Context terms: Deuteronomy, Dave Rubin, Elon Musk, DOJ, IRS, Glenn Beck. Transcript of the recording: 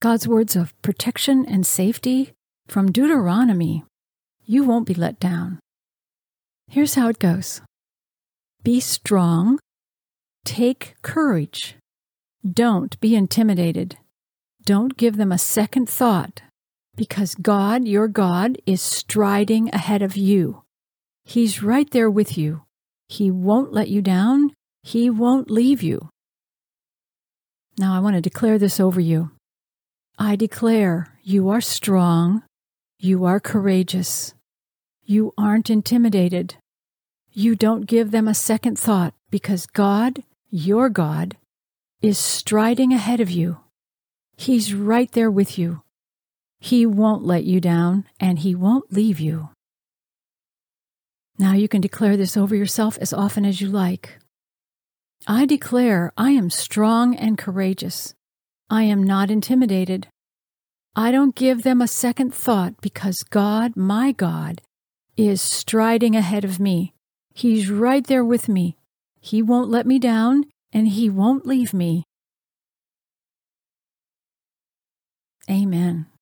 God's words of protection and safety from Deuteronomy. You won't be let down. Here's how it goes. Be strong. Take courage. Don't be intimidated. Don't give them a second thought, because God, your God, is striding ahead of you. He's right there with you. He won't let you down. He won't leave you. Now I want to declare this over you. I declare you are strong. You are courageous. You aren't intimidated. You don't give them a second thought, because God, your God, is striding ahead of you. He's right there with you. He won't let you down, and He won't leave you. Now you can declare this over yourself as often as you like. I declare I am strong and courageous. I am not intimidated. I don't give them a second thought, because God, my God, is striding ahead of me. He's right there with me. He won't let me down, and He won't leave me. Amen.